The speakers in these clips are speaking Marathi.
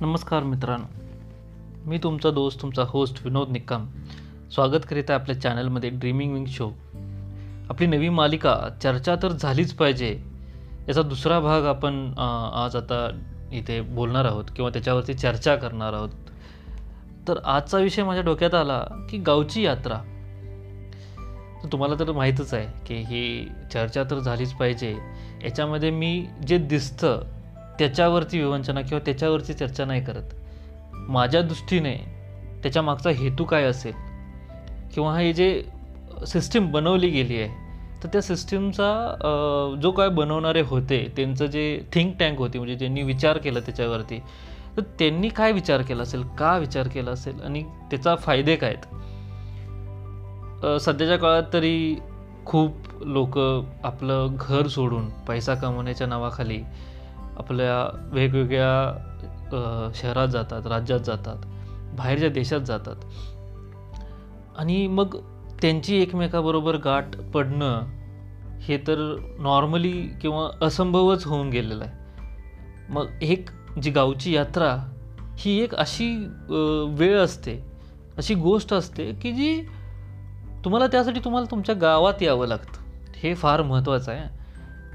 नमस्कार मित्रांनो, मी तुमचा दोस्त, तुमचा होस्ट विनोद निकम स्वागत करीत आहे आपल्या चॅनलमध्ये ड्रीमिंग विंग शो. आपली नवी मालिका चर्चा तर झालीच पाहिजे याचा दुसरा भाग आपण आज आता इथे बोलणार आहोत किंवा त्याच्यावरती चर्चा करणार आहोत. तर आजचा विषय माझ्या डोक्यात आला की गावची यात्रा. तुम्हाला तर माहीतच आहे की ही चर्चा तर झालीच पाहिजे याच्यामध्ये मी जे दिसतं त्याच्यावरती विवंचना किंवा त्याच्यावरची चर्चा नाही करत. माझ्या दृष्टीने त्याच्या मागचा हेतू काय असेल किंवा हे जे सिस्टीम बनवली गेली आहे तर त्या सिस्टीमचा जो काय बनवणारे होते त्यांचं जे थिंक टँक होती म्हणजे ज्यांनी विचार केला त्याच्यावरती, तर त्यांनी काय विचार केला असेल, का विचार केला असेल आणि त्याचा फायदे काय आहेत. सध्याच्या काळात तरी खूप लोक आपलं घर सोडून पैसा कमवण्याच्या नावाखाली आपल्या वेगवेगळ्या शहरात जातात, राज्यात जातात, बाहेरच्या देशात जातात आणि मग त्यांची एकमेकाबरोबर गाठ पडणं हे तर नॉर्मली किंवा असंभवच होऊन गेलेलं आहे. मग एक जी गावची यात्रा ही एक अशी वेळ असते, अशी गोष्ट असते की जी तुम्हाला त्यासाठी तुम्हाला तुमच्या गावात यावं लागतं. हे फार महत्त्वाचं आहे.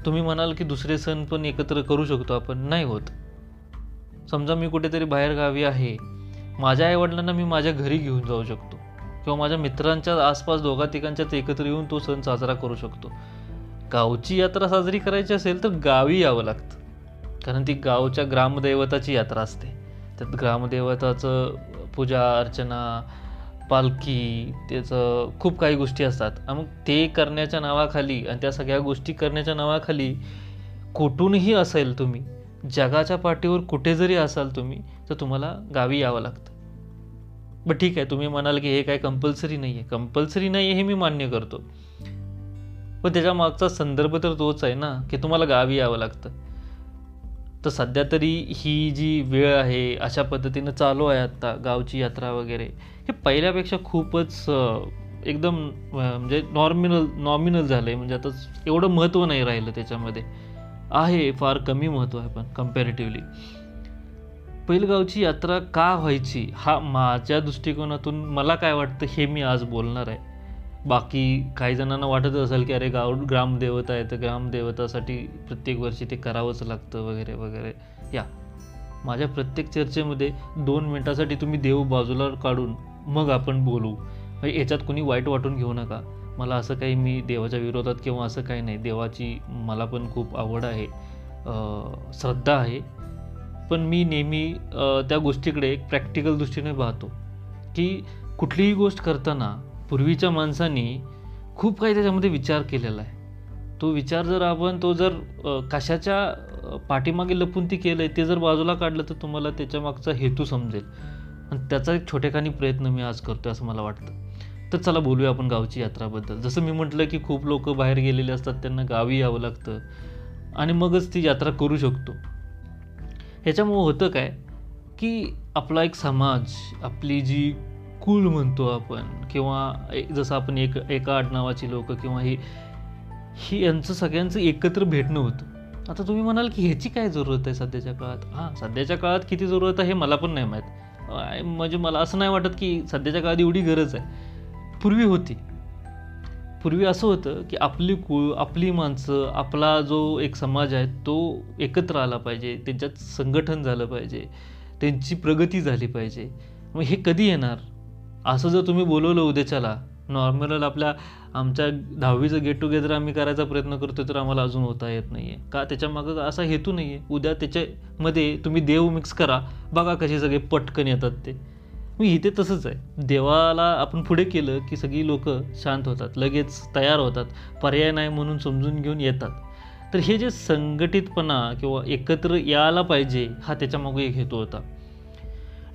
तुम्ही म्हणाल की दुसरे सण पण एकत्र करू शकतो आपण, नाही होत. समजा मी कुठेतरी बाहेरगावी आहे, माझ्या आईवडिलांना मी माझ्या घरी घेऊन जाऊ शकतो किंवा माझ्या मित्रांच्या आसपास दोघा तिघांच्याच एकत्र येऊन तो सण साजरा करू शकतो. गावची यात्रा साजरी करायची असेल तर गावी यावं लागतं, कारण ती गावच्या ग्रामदैवताची यात्रा असते. त्यात ग्रामदैवताचं पूजा अर्चना, पालखी, त्याचं खूप काही गोष्टी असतात. मग ते करण्याच्या नावाखाली आणि त्या सगळ्या गोष्टी करण्याच्या नावाखाली कुठूनही असेल तुम्ही, जगाच्या पाठीवर कुठे जरी असाल तुम्ही, तर तुम्हाला गावी यावं लागतं. बट ठीक आहे, तुम्ही म्हणाल की हे काय कंपल्सरी नाही आहे. कंपल्सरी नाही आहे हे मी मान्य करतो, पण त्याच्या मागचा संदर्भ तर तोच आहे ना की तुम्हाला गावी यावं लागतं. तर सध्या तरी ही जी वेळ आहे अशा पद्धतीनं चालू आहे आत्ता गावची यात्रा वगैरे. हे पहिल्यापेक्षा खूपच एकदम म्हणजे नॉमिनल झालं आहे, म्हणजे आता एवढं महत्त्व नाही राहिलं त्याच्यामध्ये. आहे फार कमी महत्त्व आहे पण कम्पॅरेटिव्हली. पहिलगावची यात्रा का व्हायची हा माझ्या दृष्टिकोनातून मला काय वाटतं हे मी आज बोलणार आहे. बाकी काही जणांना वाटत असेल की अरे ग्रामदेवता आहे तर ग्रामदेवतासाठी प्रत्येक वर्षी ते करावंच लागतं वगैरे वगैरे. या माझ्या प्रत्येक चर्चेमध्ये 2 मिनिटासाठी तुम्ही देव बाजूला काढून मग आपण बोलू, म्हणजे याच्यात कोणी वाईट वाटून घेऊ नका. मला असं काही मी देवाच्या विरोधात किंवा असं काही नाही. देवाची मला पण खूप आवड आहे, श्रद्धा आहे, पण मी नेहमी त्या गोष्टीकडे एक प्रॅक्टिकल दृष्टीने पाहतो की कुठलीही गोष्ट करताना पूर्वीच्या माणसांनी खूप काही त्याच्यामध्ये विचार केलेला आहे. तो विचार जर आपण कशाच्या पाठीमागे लपून ती केलं आहे ते जर बाजूला काढलं तर तुम्हाला त्याच्यामागचा हेतू समजेल आणि त्याचा एक छोटेखानी प्रयत्न मी आज करतो असं मला वाटतं. तर चला बोलूया आपण गावची यात्राबद्दल. जसं मी म्हटलं की खूप लोक बाहेर गेलेले असतात, त्यांना गावी यावं लागतं आणि मगच ती यात्रा करू शकतो. ह्याच्यामुळं होतं काय की आपला एक समाज, आपली जी कुल म्हणतो आपण किंवा जसं आपण एका आडनावाची लोक किंवा ही यांचं सगळ्यांचं एकत्र भेटणं होतं. आता तुम्ही म्हणाल की ह्याची काय जरूरत आहे सध्याच्या काळात. सध्याच्या काळात किती जरूरत आहे हे मला पण नाही माहीत, म्हणजे मला असं नाही वाटत की सध्याच्या काळात एवढी गरज आहे. पूर्वी होती. पूर्वी असं होतं की आपली कुळ, आपली माणसं, आपला जो एक समाज आहे तो एकत्र आला पाहिजे, त्यांच्यात संघटन झालं पाहिजे, त्यांची प्रगती झाली पाहिजे. मग हे कधी येणार असं जर तुम्ही बोलवलं उद्याच्याला नॉर्मल आमच्या 10वीचं गेट टुगेदर आम्ही करायचा प्रयत्न करतो तर आम्हाला अजून होता येत नाही आहे का? त्याच्यामागं असा हेतू नाही आहे. उद्या त्याच्यामध्ये तुम्ही देव मिक्स करा, बघा कसे सगळे पटकन येतात ते. मी इथे तसंच आहे. देवाला आपण पुढे केलं की सगळी लोकं शांत होतात, लगेच तयार होतात, पर्याय नाही म्हणून समजून घेऊन येतात. तर हे जे संघटितपणा किंवा एकत्र यायला पाहिजे हा त्याच्यामागे एक हेतू होता.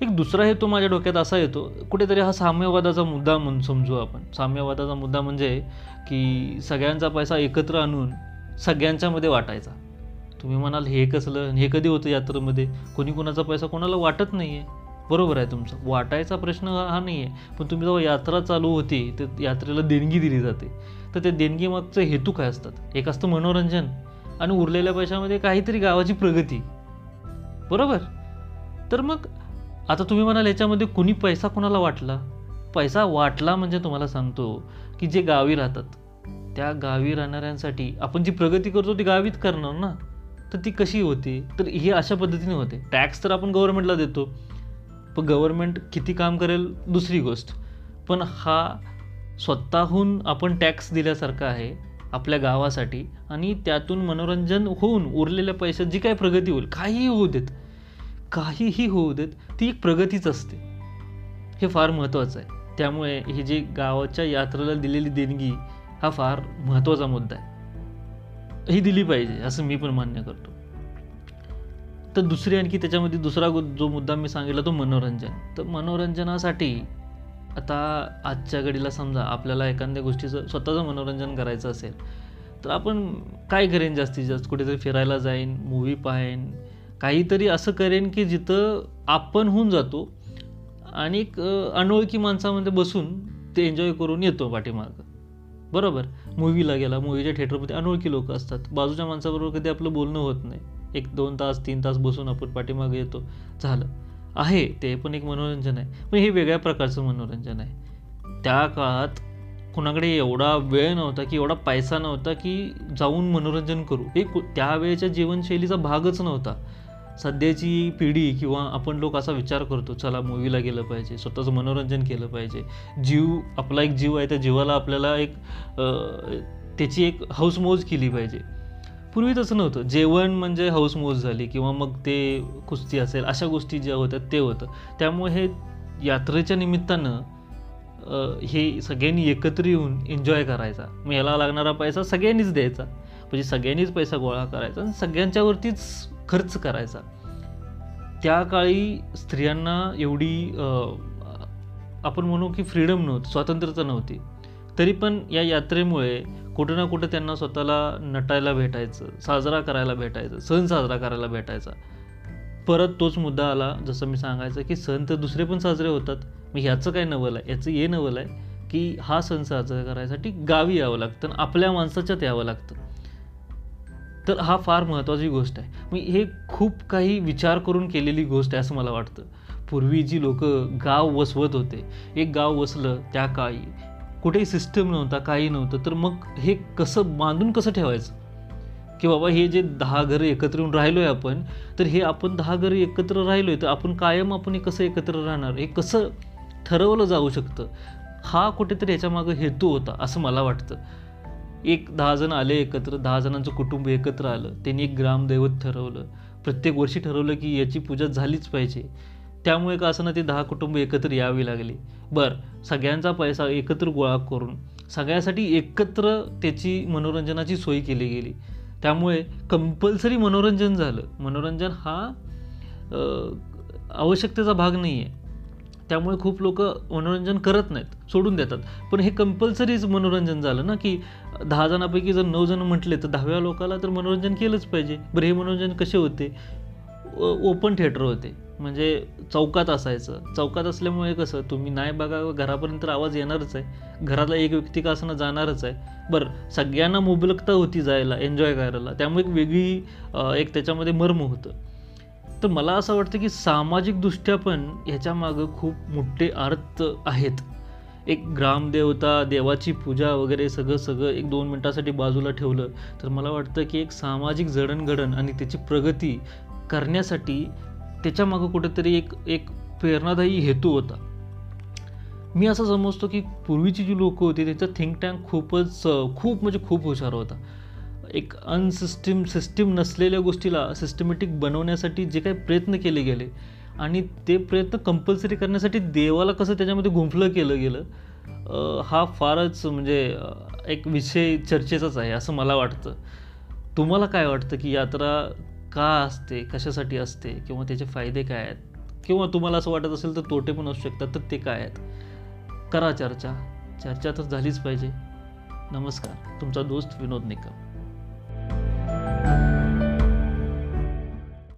एक दुसरा हेतू माझ्या डोक्यात असा येतो कुठेतरी, हा साम्यवादाचा मुद्दा म्हणून समजू आपण. साम्यवादाचा मुद्दा म्हणजे की सगळ्यांचा पैसा एकत्र आणून सगळ्यांच्यामध्ये वाटायचा. तुम्ही म्हणाल हे कसलं, हे कधी होतं यात्रेमध्ये? कोणी कोणाचा पैसा कोणाला वाटत नाही आहे. बरोबर आहे तुमचं, वाटायचा प्रश्न हा नाही आहे. पण तुम्ही जेव्हा यात्रा चालू होते तर यात्रेला देणगी दिली जाते, तर त्या देणगीमागचे हेतू काय असतात? एक असतं मनोरंजन आणि उरलेल्या पैशामध्ये काहीतरी गावाची प्रगती, बरोबर. तर मग आता तुम्ही म्हणाल याच्यामध्ये कुणी पैसा कोणाला वाटला? पैसा वाटला म्हणजे तुम्हाला सांगतो की जे गावी राहतात त्या गावी राहणाऱ्यांसाठी आपण जी प्रगती करतो ती गावीत करणार ना, तर ती कशी होती? तर ही अशा पद्धतीने होते. टॅक्स तर आपण गव्हर्नमेंटला देतो, पण गव्हर्नमेंट किती काम करेल दुसरी गोष्ट, पण हा स्वतःहून आपण टॅक्स दिल्यासारखा आहे आपल्या गावासाठी, आणि त्यातून मनोरंजन होऊन उरलेल्या पैशात जी काय प्रगती होईल, काहीही होऊ देत, काहीही होऊ देत, ती एक प्रगतीच असते. हे फार महत्त्वाचं आहे. त्यामुळे ही जी गावाच्या यात्रेला दिलेली देणगी हा फार महत्त्वाचा मुद्दा आहे, ही दिली पाहिजे असं मी पण मान्य करतो. तर दुसरी आणखी त्याच्यामध्ये दुसरा जो मुद्दा मी सांगितला तो मनोरंजन. तर मनोरंजनासाठी आता आजच्या घडीला समजा आपल्याला एखाद्या गोष्टीचं स्वतःचं मनोरंजन करायचं असेल तर आपण काय करेन? जास्तीत जास्त कुठेतरी फिरायला जाईन, मूवी पाहेन, काहीतरी असं करेन की जिथं आपण होऊन जातो आणि एक अनोळखी माणसामध्ये बसून ते एन्जॉय करून येतो पाठीमागं, बरोबर. मूवीला गेला, मूवीच्या थिएटरमध्ये अनोळखी लोक असतात, बाजूच्या माणसाबरोबर कधी आपलं बोलणं होत नाही, 1-2 तास 3 तास बसून आपण पाठीमागे येतो, झालं आहे, ते पण एक मनोरंजन आहे. पण हे वेगळ्या प्रकारचं मनोरंजन आहे. त्या काळात कुणाकडे एवढा वेळ नव्हता की एवढा पैसा नव्हता की जाऊन मनोरंजन करू, हे त्यावेळेच्या जीवनशैलीचा भागच नव्हता. सध्याची पिढी किंवा आपण लोक असा विचार करतो, चला मूवीला गेलं पाहिजे, स्वतःचं मनोरंजन केलं पाहिजे, जीव आपला एक जीव आहे त्या जीवाला आपल्याला एक त्याची एक हौसमौज केली पाहिजे. पूर्वी तसं नव्हतं. जेवण म्हणजे हौसमौज झाली किंवा मग ते कुस्ती असेल अशा गोष्टी ज्या होत्या ते होतं. त्यामुळे हे यात्रेच्या निमित्तानं हे सगळ्यांनी एकत्र येऊन एन्जॉय करायचा, मग याला लागणारा पैसा सगळ्यांनीच द्यायचा, म्हणजे सगळ्यांनीच पैसा गोळा करायचा आणि सगळ्यांच्यावरतीच खर्च करायचा. त्या काळी स्त्रियांना एवढी आपण म्हणू की फ्रीडम नव्हती, स्वातंत्र्यता नव्हती, तरी पण या यात्रेमुळे कुठं ना कुठं त्यांना स्वतःला नटायला भेटायचं, साजरा करायला भेटायचं, सण साजरा करायला भेटायचा. परत तोच मुद्दा आला जसं मी सांगायचं की सण तर दुसरे पण साजरे होतात, मग ह्याचं काय नवल आहे? याचं हे नवल आहे की हा सण साजरा करायसाठी गावी यावं लागतं आणि आपल्या माणसाच्यात यावं लागतं. तर हा फार महत्त्वाची गोष्ट आहे. मी हे खूप काही विचार करून केलेली गोष्ट आहे असं मला वाटतं. पूर्वी जी लोक गाव वसवत होते, एक गाव वसलं त्या काळी कुठेही सिस्टम नव्हता, काही नव्हतं, तर मग हे कसं बांधून कसं ठेवायचं की बाबा हे जे 10 घरं एकत्र येऊन राहिलो आहे आपण, तर हे आपण 10 घरं एकत्र राहिलो आहे तर आपण कायम आपण हे कसं एकत्र राहणार, हे कसं ठरवलं जाऊ शकतं, हा कुठेतरी याच्यामागं हेतू होता असं मला वाटतं. 10 जण आले एकत्र, 10 जणांचं कुटुंब एकत्र आलं, त्यांनी एक ग्रामदैवत ठरवलं, प्रत्येक वर्षी ठरवलं की याची पूजा झालीच पाहिजे, त्यामुळे का असं ना ते 10 कुटुंब एकत्र यावी लागली. बरं, सगळ्यांचा पैसा एकत्र गोळा करून सगळ्यासाठी एकत्र त्याची मनोरंजनाची सोय केली गेली, त्यामुळे कंपल्सरी मनोरंजन झालं. मनोरंजन हा आवश्यकतेचा भाग नाही आहे, त्यामुळे खूप लोक मनोरंजन करत नाहीत, सोडून देतात, पण हे कंपल्सरीच मनोरंजन झालं ना की 10 जणांपैकी जर 9 जण म्हटले तर 10व्या लोकाला तर मनोरंजन केलंच पाहिजे. बरं, हे मनोरंजन कसे होते? ओपन थिएटर होते, म्हणजे चौकात असायचं. चौकात असल्यामुळे कसं तुम्ही नाही बघा घरापर्यंत आवाज येणारच आहे, घरातला एक व्यक्ती का असणं जाणारच आहे. बरं, सगळ्यांना मुबलकता होती जायला, एन्जॉय करायला, त्यामुळे एक वेगळी एक त्याच्यामध्ये मर्म होतं. तर मला असं वाटतं की सामाजिकदृष्ट्या पण ह्याच्यामागं खूप मोठे अर्थ आहेत. एक ग्रामदेवता, देवाची पूजा वगैरे सगळं सगळं 1-2 मिनटासाठी बाजूला ठेवलं तर मला वाटतं की एक सामाजिक जडणघडण आणि त्याची प्रगती करण्यासाठी त्याच्यामागं कुठेतरी एक प्रेरणादायी हेतू होता. मी असं समजतो की पूर्वीची जी लोकं होती त्यांचा थिंक टँक खूप हुशार होता. एक सिस्टीम नसलेल्या गोष्टीला सिस्टमॅटिक बनवण्यासाठी जे काही प्रयत्न केले गेले आणि ते प्रयत्न कंपल्सरी करण्यासाठी देवाला कसं त्याच्यामध्ये गुंफलं केलं गेलं, हा फारच म्हणजे एक विषय चर्चेचाच आहे असं मला वाटतं. तुम्हाला काय वाटतं की यात्रा का असते, कशासाठी असते, किंवा त्याचे फायदे काय आहेत, किंवा तुम्हाला असं वाटत असेल तर तोटे पण असू शकतात, तर ते काय आहेत? करा चर्चा तर झालीच पाहिजे. नमस्कार, तुमचा दोस्त विनोद निकम.